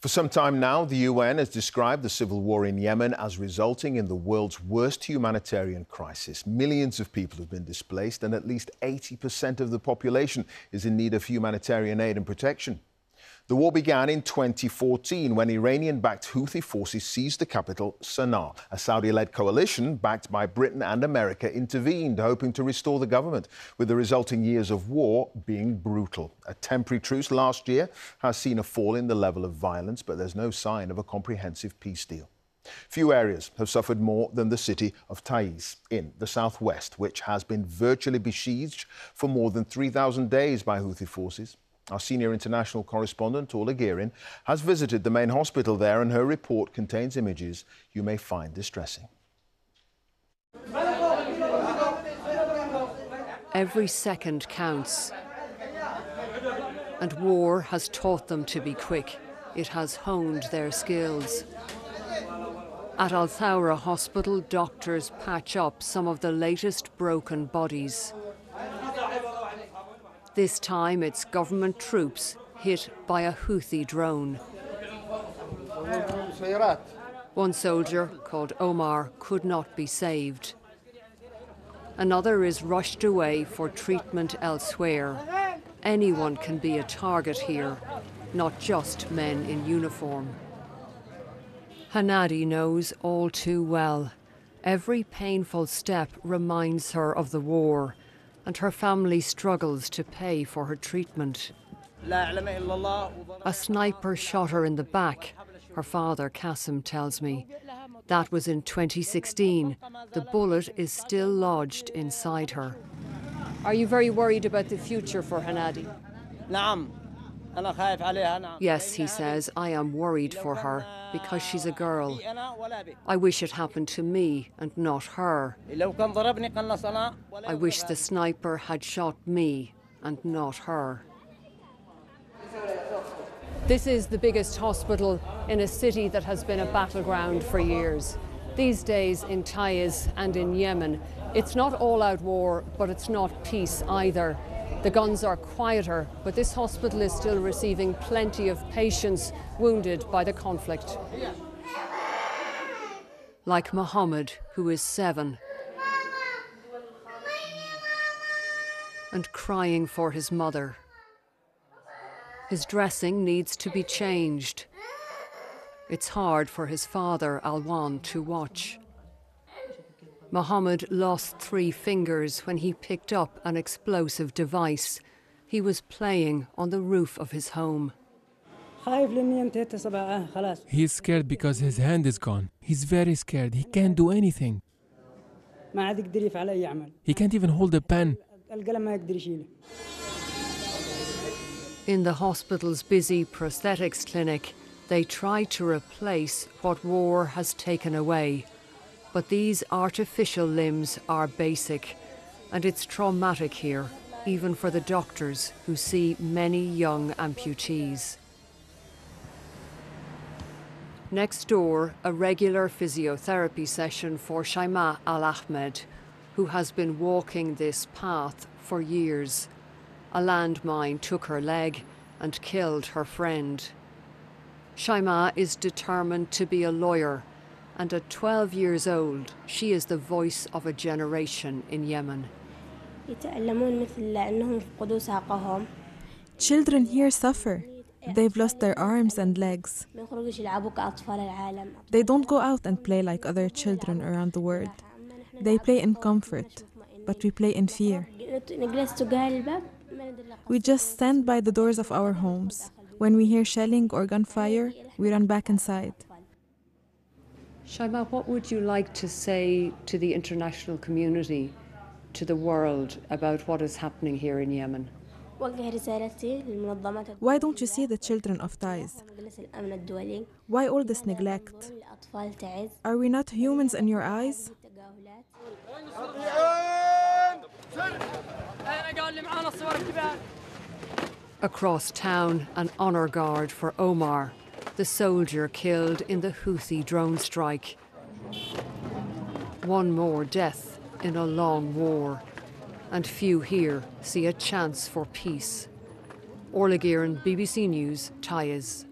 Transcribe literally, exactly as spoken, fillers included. For some time now, the U N has described the civil war in Yemen as resulting in the world's worst humanitarian crisis. Millions of people have been displaced, and at least eighty percent of the population is in need of humanitarian aid and protection. The war began in twenty fourteen when Iranian-backed Houthi forces seized the capital, Sana'a. A Saudi-led coalition backed by Britain and America intervened, hoping to restore the government, with the resulting years of war being brutal. A temporary truce last year has seen a fall in the level of violence, but there's no sign of a comprehensive peace deal. Few areas have suffered more than the city of Taiz in the southwest, which has been virtually besieged for more than three thousand days by Houthi forces. Our senior international correspondent, Orla Guerin, has visited the main hospital there, and her report contains images you may find distressing. Every second counts. And war has taught them to be quick. It has honed their skills. At Al Thawra Hospital, doctors patch up some of the latest broken bodies. This time it's government troops hit by a Houthi drone. One soldier, called Omar, could not be saved. Another is rushed away for treatment elsewhere. Anyone can be a target here, not just men in uniform. Hanadi knows all too well. Every painful step reminds her of the war, and her family struggles to pay for her treatment. A sniper shot her in the back, her father Qasim tells me. That was in twenty sixteen. The bullet is still lodged inside her. Are you very worried about the future for Hanadi? Yes, he says, I am worried for her, because she's a girl. I wish it happened to me and not her. I wish the sniper had shot me and not her. This is the biggest hospital in a city that has been a battleground for years. These days in Taiz and in Yemen, it's not all-out war, but it's not peace either. The guns are quieter, but this hospital is still receiving plenty of patients wounded by the conflict. Like Mohammed, who is seven, and crying for his mother. His dressing needs to be changed. It's hard for his father, Alwan, to watch. Mohammed lost three fingers when he picked up an explosive device. He was playing on the roof of his home. He is scared because his hand is gone. He's very scared. He can't do anything. He can't even hold a pen. In the hospital's busy prosthetics clinic, they try to replace what war has taken away. But these artificial limbs are basic, and it's traumatic here, even for the doctors who see many young amputees. Next door, a regular physiotherapy session for Shaima Al Ahmed, who has been walking this path for years. A landmine took her leg and killed her friend. Shaima is determined to be a lawyer, and at twelve years old, she is the voice of a generation in Yemen. Children here suffer. They've lost their arms and legs. They don't go out and play like other children around the world. They play in comfort, but we play in fear. We just stand by the doors of our homes. When we hear shelling or gunfire, we run back inside. Shaima, what would you like to say to the international community, to the world, about what is happening here in Yemen? Why don't you see the children of Taiz? Why all this neglect? Are we not humans in your eyes? Across town, an honor guard for Omar, the soldier killed in the Houthi drone strike. One more death in a long war, and few here see a chance for peace. Orla Guerin, B B C News, Taiz.